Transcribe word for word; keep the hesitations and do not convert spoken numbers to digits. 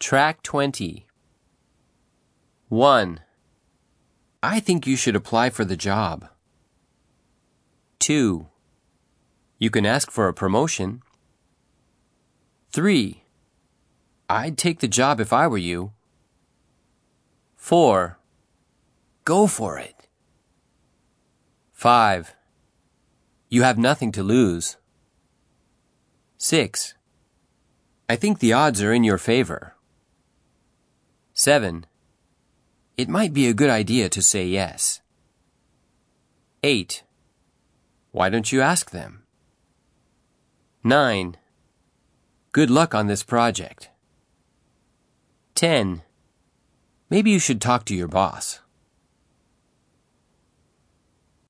Track twenty. one. I think you should apply for the job. two. You can ask for a promotion. three. I'd take the job if I were you. four. Go for it. five. You have nothing to lose. six. I think the odds are in your favor. seven. It might be a good idea to say yes. eight. Why don't you ask them? nine. Good luck on this project. ten. Maybe you should talk to your boss.